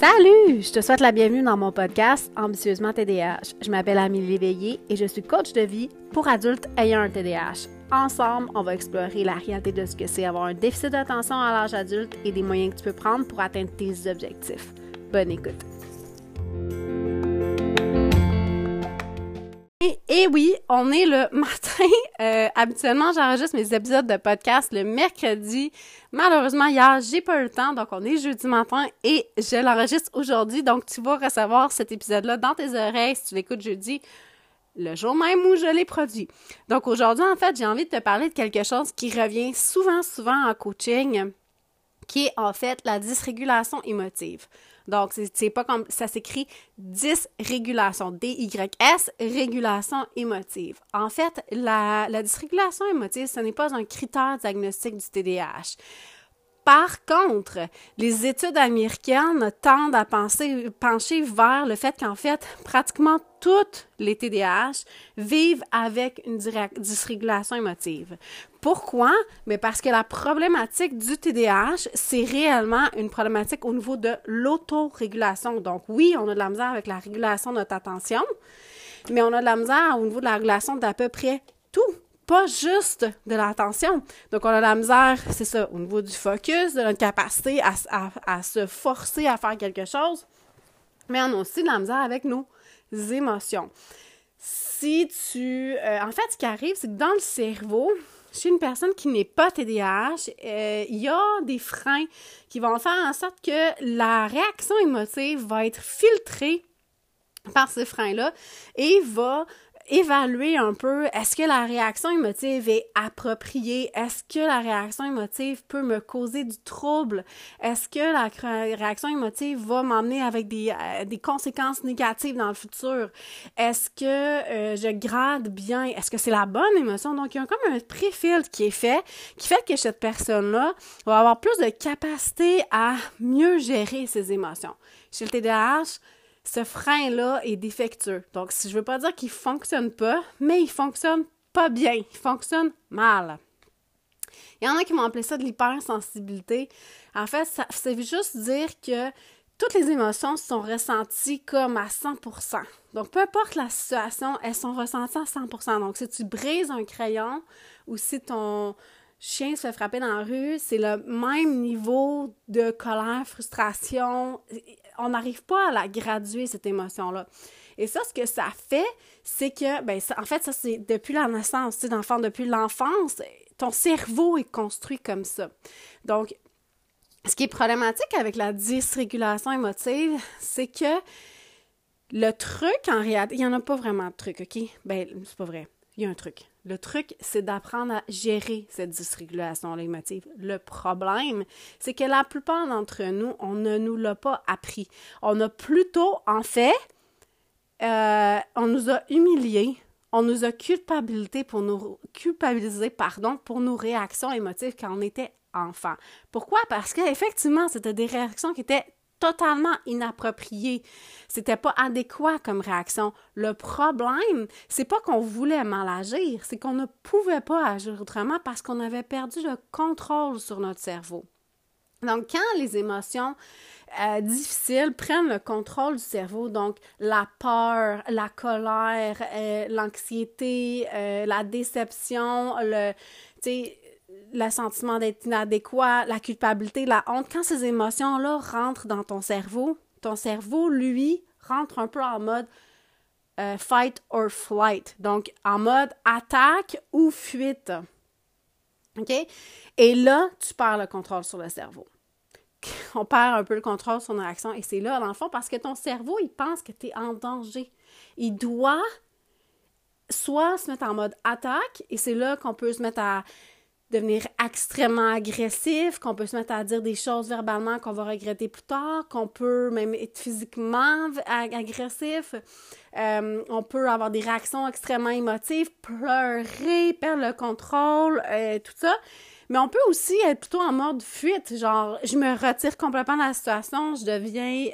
Salut! Je te souhaite la bienvenue dans mon podcast Ambitieusement TDAH. Je m'appelle Amélie Léveillé et je suis coach de vie pour adultes ayant un TDAH. Ensemble, on va explorer la réalité de ce que c'est avoir un déficit d'attention à l'âge adulte et des moyens que tu peux prendre pour atteindre tes objectifs. Bonne écoute! Et oui, on est le matin. Habituellement, j'enregistre mes épisodes de podcast le mercredi. Malheureusement, hier, j'ai pas eu le temps, donc on est jeudi matin et je l'enregistre aujourd'hui. Donc, tu vas recevoir cet épisode-là dans tes oreilles si tu l'écoutes jeudi, le jour même où je l'ai produit. Donc, aujourd'hui, en fait, j'ai envie de te parler de quelque chose qui revient souvent en coaching, qui est en fait la dysrégulation émotive. Donc, c'est pas comme ça s'écrit dysrégulation, D-Y-S, régulation émotive. En fait, la dysrégulation émotive, ce n'est pas un critère diagnostique du TDAH. Par contre, les études américaines tendent à pencher vers le fait qu'en fait, pratiquement toutes les TDAH vivent avec une dysrégulation émotive. Pourquoi? Mais parce que la problématique du TDAH, c'est réellement une problématique au niveau de l'autorégulation. Donc oui, on a de la misère avec la régulation de notre attention, mais on a de la misère au niveau de la régulation d'à peu près tout. Pas juste de l'attention. Donc, on a la misère, c'est ça, au niveau du focus, de notre capacité à se forcer à faire quelque chose, mais on a aussi de la misère avec nos émotions. En fait, ce qui arrive, c'est que dans le cerveau, chez une personne qui n'est pas TDAH, il y a des freins qui vont faire en sorte que la réaction émotive va être filtrée par ces freins-là et va évaluer un peu, est-ce que la réaction émotive est appropriée? Est-ce que la réaction émotive peut me causer du trouble? Est-ce que la réaction émotive va m'emmener avec des conséquences négatives dans le futur? Est-ce que je grade bien? Est-ce que c'est la bonne émotion? Donc, il y a comme un pré-filtre qui est fait, qui fait que cette personne-là va avoir plus de capacité à mieux gérer ses émotions. Chez le TDAH, ce frein-là est défectueux. Donc, je ne veux pas dire qu'il ne fonctionne pas, mais il ne fonctionne pas bien. Il fonctionne mal. Il y en a qui m'ont appelé ça de l'hypersensibilité. En fait, ça veut juste dire que toutes les émotions sont ressenties comme à 100%. Donc, peu importe la situation, elles sont ressenties à 100%. Donc, si tu brises un crayon ou si ton chien se fait frapper dans la rue, c'est le même niveau de colère, frustration. On n'arrive pas à la graduer, cette émotion-là. Et ça, ce que ça fait, c'est que, ça, c'est depuis la naissance, tu sais, d'enfant, depuis l'enfance, ton cerveau est construit comme ça. Donc, ce qui est problématique avec la dysrégulation émotive, c'est que le truc, en réalité, il n'y en a pas vraiment de truc, OK? C'est pas vrai. Il y a un truc. Le truc, c'est d'apprendre à gérer cette dysrégulation émotive. Le problème, c'est que la plupart d'entre nous, on ne nous l'a pas appris. On a plutôt, en fait, on nous a humiliés, on nous a culpabilisés pour nos réactions émotives quand on était enfant. Pourquoi? Parce qu'effectivement, c'était des réactions qui étaient totalement inapproprié. C'était pas adéquat comme réaction. Le problème, c'est pas qu'on voulait mal agir, c'est qu'on ne pouvait pas agir autrement parce qu'on avait perdu le contrôle sur notre cerveau. Donc, quand les émotions difficiles prennent le contrôle du cerveau, donc la peur, la colère, l'anxiété, la déception, le sentiment d'être inadéquat, la culpabilité, la honte, quand ces émotions-là rentrent dans ton cerveau, lui, rentre un peu en mode fight or flight, donc en mode attaque ou fuite. OK? Et là, tu perds le contrôle sur le cerveau. On perd un peu le contrôle sur nos actions et c'est là, dans le fond, parce que ton cerveau, il pense que tu es en danger. Il doit soit se mettre en mode attaque, et c'est là qu'on peut se mettre à devenir extrêmement agressif, qu'on peut se mettre à dire des choses verbalement qu'on va regretter plus tard, qu'on peut même être physiquement agressif, on peut avoir des réactions extrêmement émotives, pleurer, perdre le contrôle, tout ça. Mais on peut aussi être plutôt en mode fuite, genre je me retire complètement de la situation, je deviens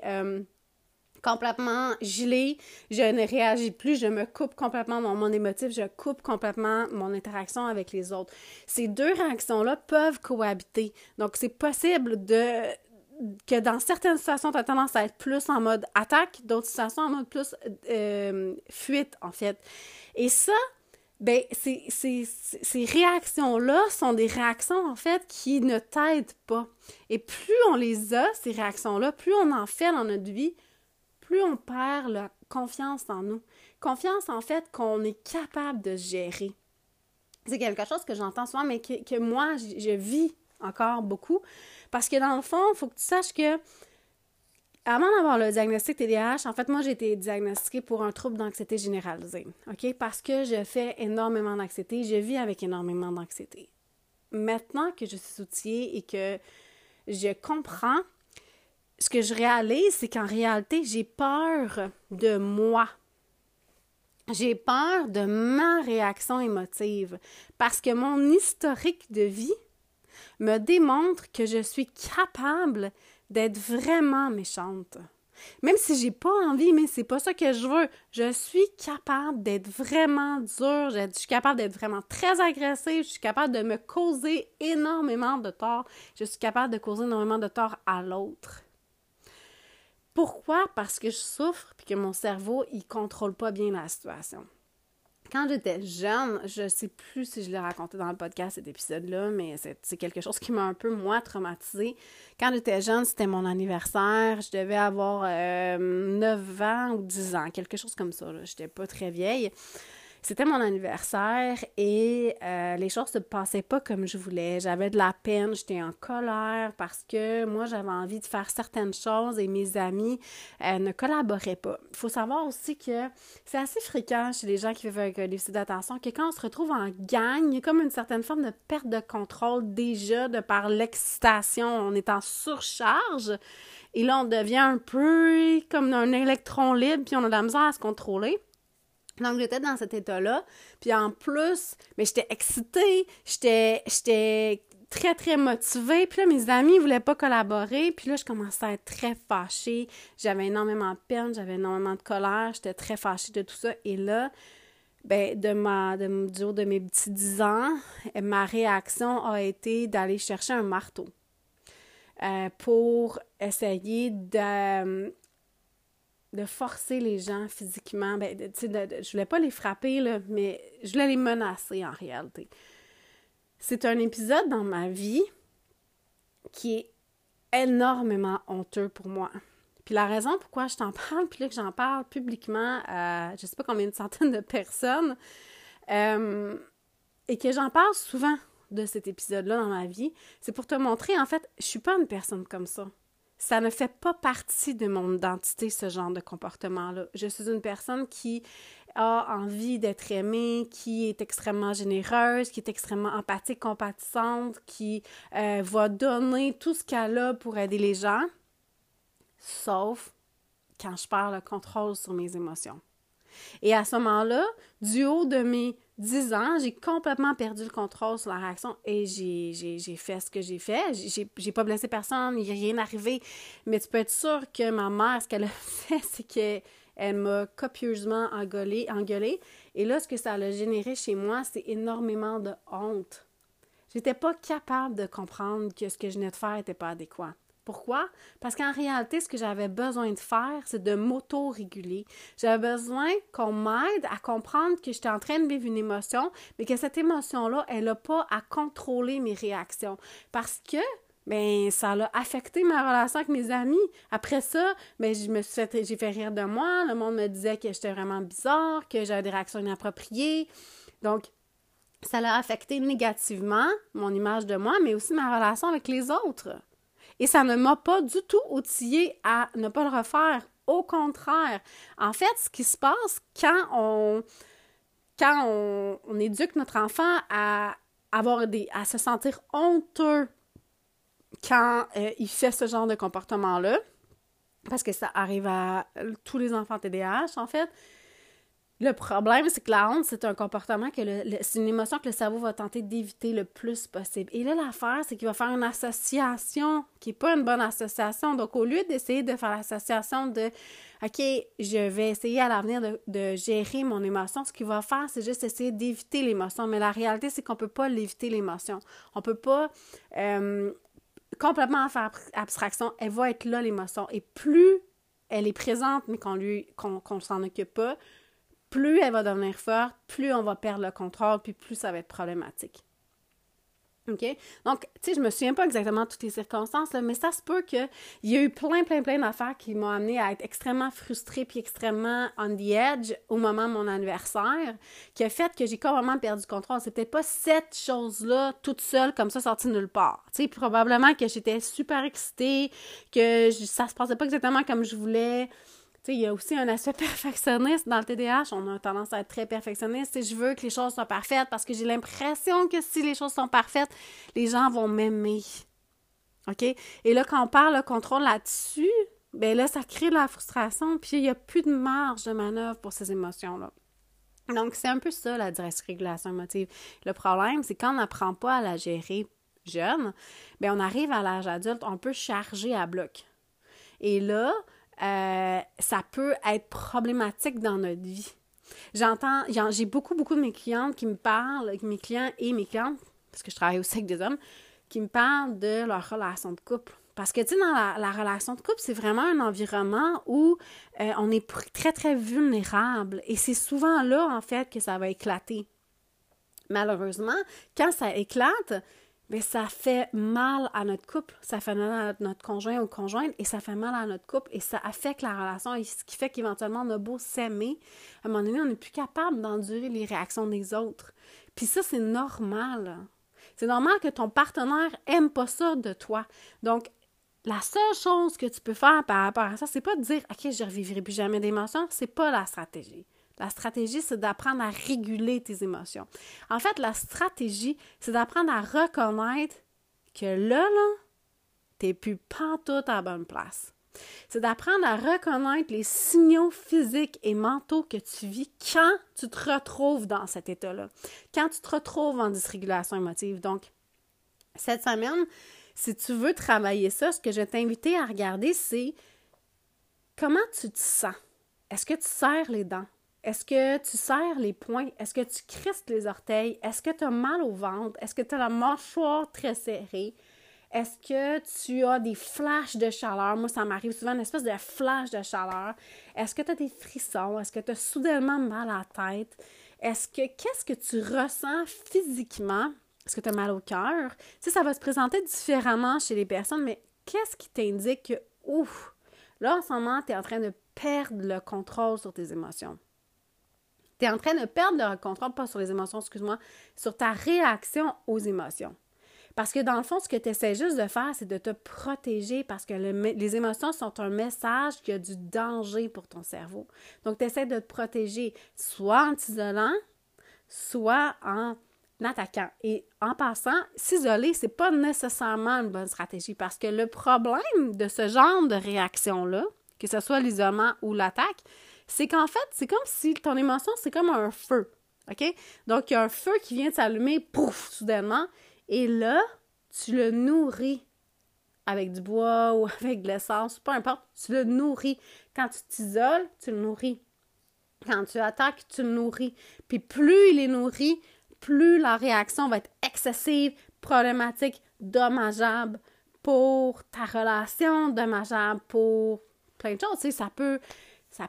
complètement gelée, je ne réagis plus, je me coupe complètement dans mon émotif, je coupe complètement mon interaction avec les autres. Ces deux réactions-là peuvent cohabiter. Donc, c'est possible que dans certaines situations, tu as tendance à être plus en mode attaque, d'autres situations en mode plus fuite, en fait. Et ça, bien, ces réactions-là sont des réactions, en fait, qui ne t'aident pas. Et plus on les a, ces réactions-là, plus on en fait dans notre vie, plus on perd la confiance en nous. Confiance, en fait, qu'on est capable de gérer. C'est quelque chose que j'entends souvent, mais que moi, je vis encore beaucoup. Parce que dans le fond, il faut que tu saches que avant d'avoir le diagnostic TDAH, en fait, moi, j'ai été diagnostiquée pour un trouble d'anxiété généralisée, OK? Parce que je fais énormément d'anxiété, je vis avec énormément d'anxiété. Maintenant que je suis outillée et que je comprends, ce que je réalise, c'est qu'en réalité, j'ai peur de moi. J'ai peur de ma réaction émotive parce que mon historique de vie me démontre que je suis capable d'être vraiment méchante. Même si j'ai pas envie, mais c'est pas ça que je veux, je suis capable d'être vraiment dure, je suis capable d'être vraiment très agressive, je suis capable de me causer énormément de tort, je suis capable de causer énormément de tort à l'autre. Pourquoi? Parce que je souffre et que mon cerveau, il contrôle pas bien la situation. Quand j'étais jeune, je sais plus si je l'ai raconté dans le podcast, cet épisode-là, mais c'est quelque chose qui m'a un peu, moi, traumatisée. Quand j'étais jeune, c'était mon anniversaire. Je devais avoir 9 ans ou 10 ans, quelque chose comme ça. Je n'étais pas très vieille. C'était mon anniversaire et les choses ne se passaient pas comme je voulais. J'avais de la peine, j'étais en colère parce que moi, j'avais envie de faire certaines choses et mes amis ne collaboraient pas. Il faut savoir aussi que c'est assez fréquent chez les gens qui vivent avec un déficit d'attention que quand on se retrouve en gang, il y a comme une certaine forme de perte de contrôle déjà de par l'excitation. On est en surcharge et là, on devient un peu comme un électron libre puis on a de la misère à se contrôler. Donc, j'étais dans cet état-là, puis en plus, mais j'étais excitée, j'étais très, très motivée, puis là, mes amis voulaient pas collaborer, puis là, je commençais à être très fâchée, j'avais énormément de peine, j'avais énormément de colère, j'étais très fâchée de tout ça, et là, ben, du haut de mes petits 10 ans, ma réaction a été d'aller chercher un marteau pour essayer de forcer les gens physiquement. Ben, tu sais, je voulais pas les frapper, là, mais je voulais les menacer, en réalité. C'est un épisode dans ma vie qui est énormément honteux pour moi. Puis la raison pourquoi je t'en parle, puis là que j'en parle publiquement à je sais pas combien de centaines de personnes, et que j'en parle souvent de cet épisode-là dans ma vie, c'est pour te montrer, en fait, je suis pas une personne comme ça. Ça ne fait pas partie de mon identité, ce genre de comportement-là. Je suis une personne qui a envie d'être aimée, qui est extrêmement généreuse, qui est extrêmement empathique, compatissante, qui va donner tout ce qu'elle a pour aider les gens, sauf quand je perds le contrôle sur mes émotions. Et à ce moment-là, du haut de mes 10 ans, j'ai complètement perdu le contrôle sur la réaction et j'ai fait ce que j'ai fait. J'ai pas blessé personne, il n'y a rien arrivé. Mais tu peux être sûr que ma mère, ce qu'elle a fait, c'est qu'elle m'a copieusement engueulée. Et là, ce que ça a généré chez moi, c'est énormément de honte. J'étais pas capable de comprendre que ce que je venais de faire n'était pas adéquat. Pourquoi? Parce qu'en réalité, ce que j'avais besoin de faire, c'est de m'auto-réguler. J'avais besoin qu'on m'aide à comprendre que j'étais en train de vivre une émotion, mais que cette émotion-là, elle n'a pas à contrôler mes réactions. Parce que, bien, ça l'a affecté ma relation avec mes amis. Après ça, bien, j'ai fait rire de moi, le monde me disait que j'étais vraiment bizarre, que j'avais des réactions inappropriées. Donc, ça l'a affecté négativement mon image de moi, mais aussi ma relation avec les autres. Et ça ne m'a pas du tout outillée à ne pas le refaire. Au contraire, en fait, ce qui se passe quand on éduque notre enfant à se sentir honteux quand il fait ce genre de comportement-là, parce que ça arrive à tous les enfants TDAH, en fait, le problème, c'est que la honte, c'est un comportement que c'est une émotion que le cerveau va tenter d'éviter le plus possible. Et là, l'affaire, c'est qu'il va faire une association qui n'est pas une bonne association. Donc, au lieu d'essayer de faire l'association de « OK, je vais essayer à l'avenir de gérer mon émotion », ce qu'il va faire, c'est juste essayer d'éviter l'émotion. Mais la réalité, c'est qu'on ne peut pas l'éviter, l'émotion. On ne peut pas complètement à faire abstraction, elle va être là, l'émotion. Et plus elle est présente, mais qu'on s'en occupe pas, plus elle va devenir forte, plus on va perdre le contrôle, puis plus ça va être problématique. OK? Donc, tu sais, je me souviens pas exactement toutes les circonstances, là, mais ça se peut qu'il y ait eu plein d'affaires qui m'ont amené à être extrêmement frustrée puis extrêmement on the edge au moment de mon anniversaire, qui a fait que j'ai complètement perdu le contrôle. C'est peut-être pas cette chose-là, toute seule, comme ça, sortie de nulle part. Tu sais, probablement que j'étais super excitée, que ça se passait pas exactement comme je voulais. Tu sais, il y a aussi un aspect perfectionniste dans le TDAH. On a tendance à être très perfectionniste. Tu sais, je veux que les choses soient parfaites parce que j'ai l'impression que si les choses sont parfaites, les gens vont m'aimer. OK? Et là, quand on perd le contrôle là-dessus, bien là, ça crée de la frustration puis il n'y a plus de marge de manœuvre pour ces émotions-là. Donc, c'est un peu ça, la dysrégulation émotive. Le problème, c'est quand on n'apprend pas à la gérer jeune, bien, on arrive à l'âge adulte, on peut charger à bloc. Et là... ça peut être problématique dans notre vie. J'ai beaucoup de mes clientes qui me parlent, mes clients et mes clientes, parce que je travaille aussi avec des hommes, qui me parlent de leur relation de couple. Parce que, tu sais, dans la relation de couple, c'est vraiment un environnement où on est très, très vulnérable. Et c'est souvent là, en fait, que ça va éclater. Malheureusement, quand ça éclate, bien, ça fait mal à notre couple, ça fait mal à notre conjoint ou conjointe et ça fait mal à notre couple et ça affecte la relation et ce qui fait qu'éventuellement on a beau s'aimer, à un moment donné, on n'est plus capable d'endurer les réactions des autres. Puis ça, c'est normal. C'est normal que ton partenaire n'aime pas ça de toi. Donc, la seule chose que tu peux faire par rapport à ça, c'est pas de dire « Ok, je ne revivrai plus jamais d'émotions », c'est pas la stratégie. La stratégie, c'est d'apprendre à réguler tes émotions. En fait, la stratégie, c'est d'apprendre à reconnaître que là, t'es plus pantoute à la bonne place. C'est d'apprendre à reconnaître les signaux physiques et mentaux que tu vis quand tu te retrouves dans cet état-là, quand tu te retrouves en dysrégulation émotive. Donc, cette semaine, si tu veux travailler ça, ce que je vais t'inviter à regarder, c'est comment tu te sens. Est-ce que tu serres les dents? Est-ce que tu serres les poings? Est-ce que tu crispes les orteils? Est-ce que tu as mal au ventre? Est-ce que tu as la mâchoire très serrée? Est-ce que tu as des flashs de chaleur? Moi, ça m'arrive souvent, une espèce de flash de chaleur. Est-ce que tu as des frissons? Est-ce que tu as soudainement mal à la tête? Qu'est-ce que tu ressens physiquement? Est-ce que tu as mal au cœur? Tu sais, ça va se présenter différemment chez les personnes, mais qu'est-ce qui t'indique que, ouf, là, en ce moment, tu es en train de perdre le contrôle sur tes émotions? Tu es en train de perdre le contrôle, pas sur les émotions, excuse-moi, sur ta réaction aux émotions. Parce que dans le fond, ce que tu essaies juste de faire, c'est de te protéger parce que les émotions sont un message qui a du danger pour ton cerveau. Donc, tu essaies de te protéger soit en t'isolant, soit en attaquant. Et en passant, s'isoler, c'est pas nécessairement une bonne stratégie parce que le problème de ce genre de réaction-là, que ce soit l'isolement ou l'attaque, c'est qu'en fait, c'est comme si ton émotion, c'est comme un feu, OK? Donc, il y a un feu qui vient de s'allumer, pouf, soudainement, et là, tu le nourris avec du bois ou avec de l'essence, peu importe, tu le nourris. Quand tu t'isoles, tu le nourris. Quand tu attaques, tu le nourris. Puis plus il est nourri, plus la réaction va être excessive, problématique, dommageable pour ta relation, dommageable pour plein de choses, tu sais, ça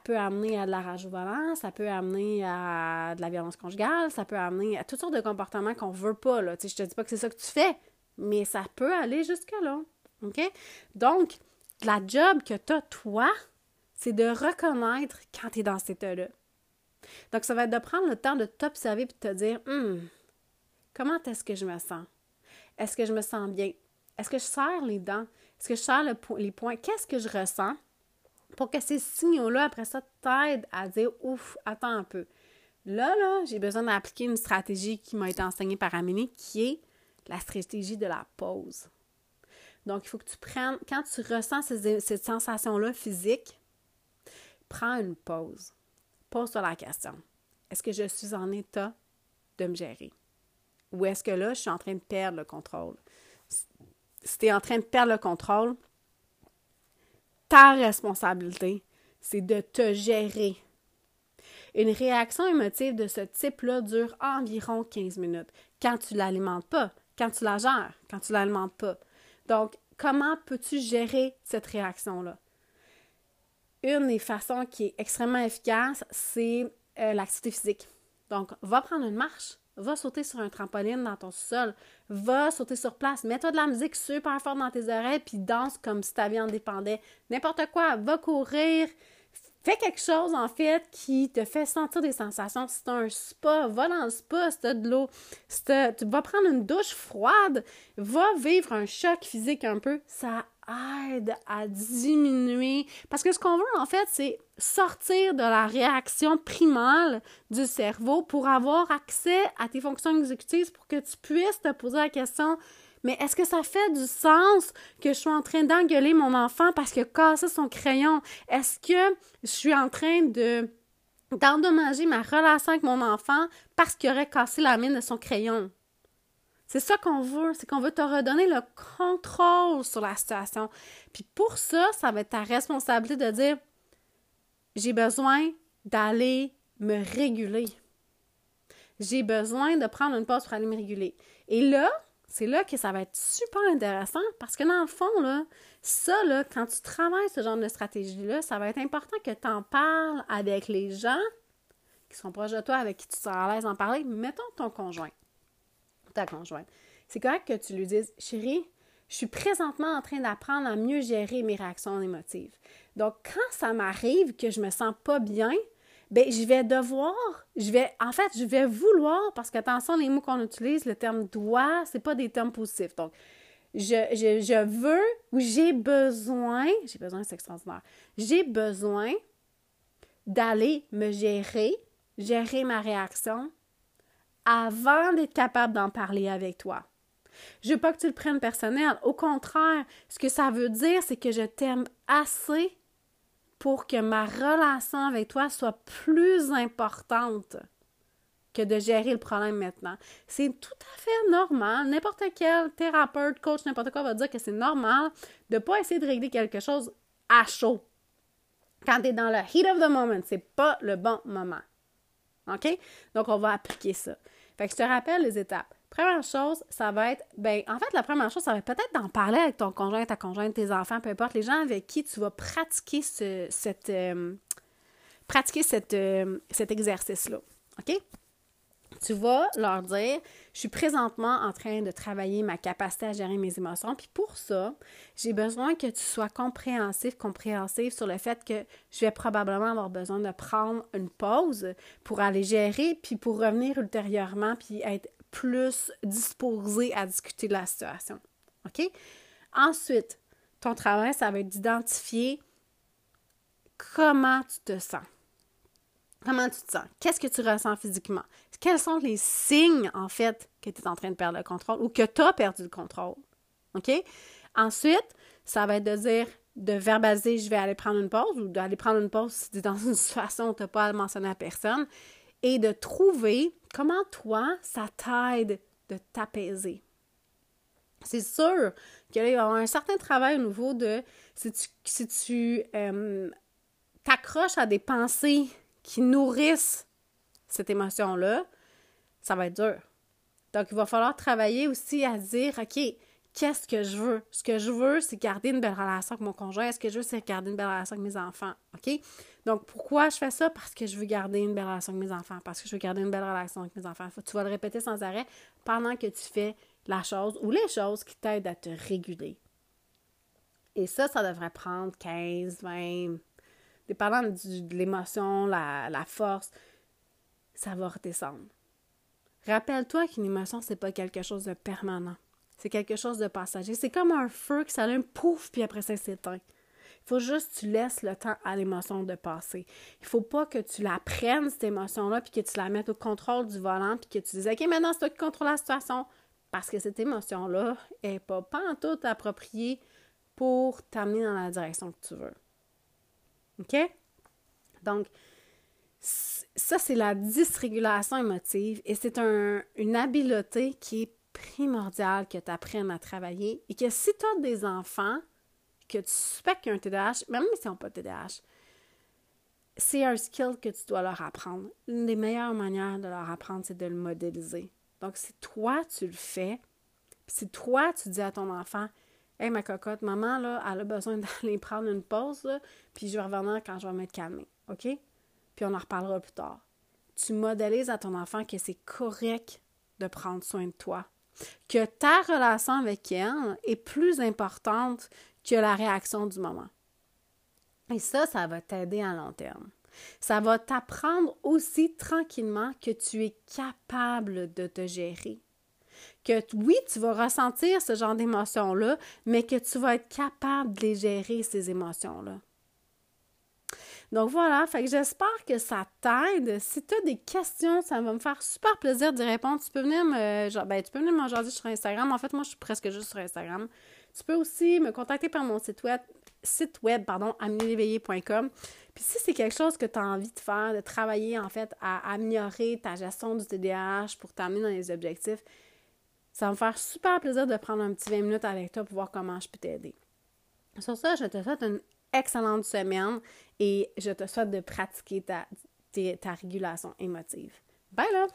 peut amener à de la rage au volant, ça peut amener à de la violence conjugale, ça peut amener à toutes sortes de comportements qu'on veut pas, là. Tu sais, je te dis pas que c'est ça que tu fais, mais ça peut aller jusque-là, OK? Donc, la job que t'as, toi, c'est de reconnaître quand t'es dans cet état-là. Donc, ça va être de prendre le temps de t'observer puis de te dire, comment est-ce que je me sens? Est-ce que je me sens bien? Est-ce que je serre les dents? Est-ce que je serre les poings? Qu'est-ce que je ressens? Pour que ces signaux-là, après ça, t'aident à dire « Ouf, attends un peu. » Là, j'ai besoin d'appliquer une stratégie qui m'a été enseignée par Amélie, qui est la stratégie de la pause. Donc, il faut que tu prennes, quand tu ressens cette sensation-là physique, prends une pause. Pose-toi la question. Est-ce que je suis en état de me gérer? Ou est-ce que là, je suis en train de perdre le contrôle? Si tu es en train de perdre le contrôle, ta responsabilité, c'est de te gérer. Une réaction émotive de ce type-là dure environ 15 minutes, quand tu ne l'alimentes pas, quand tu la gères, quand tu ne l'alimentes pas. Donc, Comment peux-tu gérer cette réaction-là? Une des façons qui est extrêmement efficace, c'est l'activité physique. Donc, va prendre une marche, va sauter sur un trampoline dans ton sous-sol, va sauter sur place, mets-toi de la musique super forte dans tes oreilles, puis danse comme si ta vie en dépendait. N'importe quoi, va courir, fais quelque chose, en fait, qui te fait sentir des sensations. Si t'as un spa, va dans le spa, si t'as de l'eau, si tu vas prendre une douche froide, va vivre un choc physique un peu, ça aide à diminuer. Parce que ce qu'on veut, en fait, c'est sortir de la réaction primale du cerveau pour avoir accès à tes fonctions exécutives, pour que tu puisses te poser la question « Mais est-ce que ça fait du sens que je suis en train d'engueuler mon enfant parce qu'il a cassé son crayon? Est-ce que je suis en train d'endommager ma relation avec mon enfant parce qu'il aurait cassé la mine de son crayon? » C'est ça qu'on veut, c'est qu'on veut te redonner le contrôle sur la situation. Puis pour ça, ça va être ta responsabilité de dire « J'ai besoin d'aller me réguler. J'ai besoin de prendre une pause pour aller me réguler. » Et là, c'est là que ça va être super intéressant parce que dans le fond, là, ça, là, quand tu travailles ce genre de stratégie-là, ça va être important que tu en parles avec les gens qui sont proches de toi, avec qui tu seras à l'aise d'en parler. Mettons ton conjoint. Ta conjointe. C'est correct que tu lui dises « Chérie, je suis présentement en train d'apprendre à mieux gérer mes réactions émotives. Donc, quand ça m'arrive que je me sens pas bien, bien, je vais vouloir, parce qu'attention, les mots qu'on utilise, le terme « doit », c'est pas des termes positifs. Donc, je veux ou j'ai besoin, c'est extraordinaire, j'ai besoin d'aller me gérer ma réaction avant d'être capable d'en parler avec toi. Je veux pas que tu le prennes personnel. Au contraire, ce que ça veut dire, c'est que je t'aime assez pour que ma relation avec toi soit plus importante que de gérer le problème maintenant. C'est tout à fait normal. N'importe quel thérapeute, coach, n'importe quoi va dire que c'est normal de pas essayer de régler quelque chose à chaud. Quand tu es dans le heat of the moment, c'est pas le bon moment. OK? Donc, on va appliquer ça. Fait que je te rappelle les étapes. Première chose, ça va être, la première chose, ça va être peut-être d'en parler avec ton conjoint, ta conjointe, tes enfants, peu importe, les gens avec qui tu vas pratiquer cet exercice-là. OK? Tu vas leur dire, je suis présentement en train de travailler ma capacité à gérer mes émotions, puis pour ça, j'ai besoin que tu sois compréhensif sur le fait que je vais probablement avoir besoin de prendre une pause pour aller gérer, puis pour revenir ultérieurement, puis être plus disposée à discuter de la situation. OK? Ensuite, ton travail, ça va être d'identifier comment tu te sens. Comment tu te sens? Qu'est-ce que tu ressens physiquement? Quels sont les signes, en fait, que tu es en train de perdre le contrôle ou que tu as perdu le contrôle? OK? Ensuite, ça va être de dire, de verbaliser « je vais aller prendre une pause » ou d'aller prendre une pause si tu es dans une situation où tu n'as pas à le mentionner à personne et de trouver comment, toi, ça t'aide de t'apaiser. C'est sûr qu'il va y avoir un certain travail au niveau de si tu t'accroches à des pensées qui nourrissent cette émotion-là, ça va être dur. Donc, il va falloir travailler aussi à dire, OK, qu'est-ce que je veux? Ce que je veux, c'est garder une belle relation avec mon conjoint. Ce que je veux, c'est garder une belle relation avec mes enfants. OK? Donc, pourquoi je fais ça? Parce que je veux garder une belle relation avec mes enfants. Parce que je veux garder une belle relation avec mes enfants. Tu vas le répéter sans arrêt pendant que tu fais la chose ou les choses qui t'aident à te réguler. Et ça devrait prendre 15, 20... Dépendant de l'émotion, la force, ça va redescendre. Rappelle-toi qu'une émotion, c'est pas quelque chose de permanent. C'est quelque chose de passager. C'est comme un feu qui s'allume, pouf, puis après ça, il s'éteint. Il faut juste que tu laisses le temps à l'émotion de passer. Il ne faut pas que tu la prennes, cette émotion-là, puis que tu la mettes au contrôle du volant, puis que tu dises « OK, maintenant, c'est toi qui contrôles la situation », parce que cette émotion-là n'est pas pantoute appropriée pour t'amener dans la direction que tu veux. OK? Donc, ça, c'est la dysrégulation émotive et c'est une habileté qui est primordiale que tu apprennes à travailler et que si tu as des enfants que tu suspectes qu'ils ont un TDAH, même s'ils n'ont pas de TDAH, c'est un skill que tu dois leur apprendre. Une des meilleures manières de leur apprendre, c'est de le modéliser. Donc, si toi, tu le fais, si toi, tu dis à ton enfant « Hey, ma cocotte, maman, là, elle a besoin d'aller prendre une pause, là, puis je vais revenir quand je vais m'être calmée, OK? » Puis on en reparlera plus tard. Tu modélises à ton enfant que c'est correct de prendre soin de toi, que ta relation avec elle est plus importante que la réaction du moment. Et ça, ça va t'aider à long terme. Ça va t'apprendre aussi tranquillement que tu es capable de te gérer. Que oui, tu vas ressentir ce genre d'émotions-là, mais que tu vas être capable de les gérer, ces émotions-là. Donc voilà, fait que j'espère que ça t'aide. Si tu as des questions, ça va me faire super plaisir d'y répondre. Tu peux venir me m'aborder sur Instagram. En fait, moi, je suis presque juste sur Instagram. Tu peux aussi me contacter par mon site web, amelieleveille.com. Puis si c'est quelque chose que tu as envie de faire, de travailler en fait à améliorer ta gestion du TDAH pour t'amener dans les objectifs, ça va me faire super plaisir de prendre un petit 20 minutes avec toi pour voir comment je peux t'aider. Sur ça, je te souhaite une excellente semaine et je te souhaite de pratiquer ta régulation émotive. Bye là!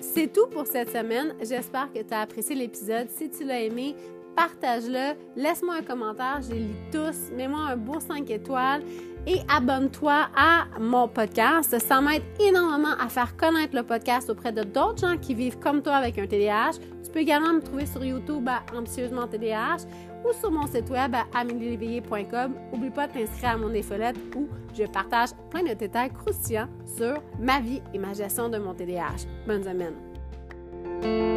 C'est tout pour cette semaine. J'espère que tu as apprécié l'épisode. Si tu l'as aimé, partage-le, laisse-moi un commentaire, je les lis tous, mets-moi un beau 5 étoiles et abonne-toi à mon podcast. Ça m'aide énormément à faire connaître le podcast auprès de d'autres gens qui vivent comme toi avec un TDAH. Tu peux également me trouver sur YouTube à Ambitieusement TDAH ou sur mon site web à amelieleveille.com. N'oublie pas de t'inscrire à mon infolette où je partage plein de détails croustillants sur ma vie et ma gestion de mon TDAH. Bonne semaine!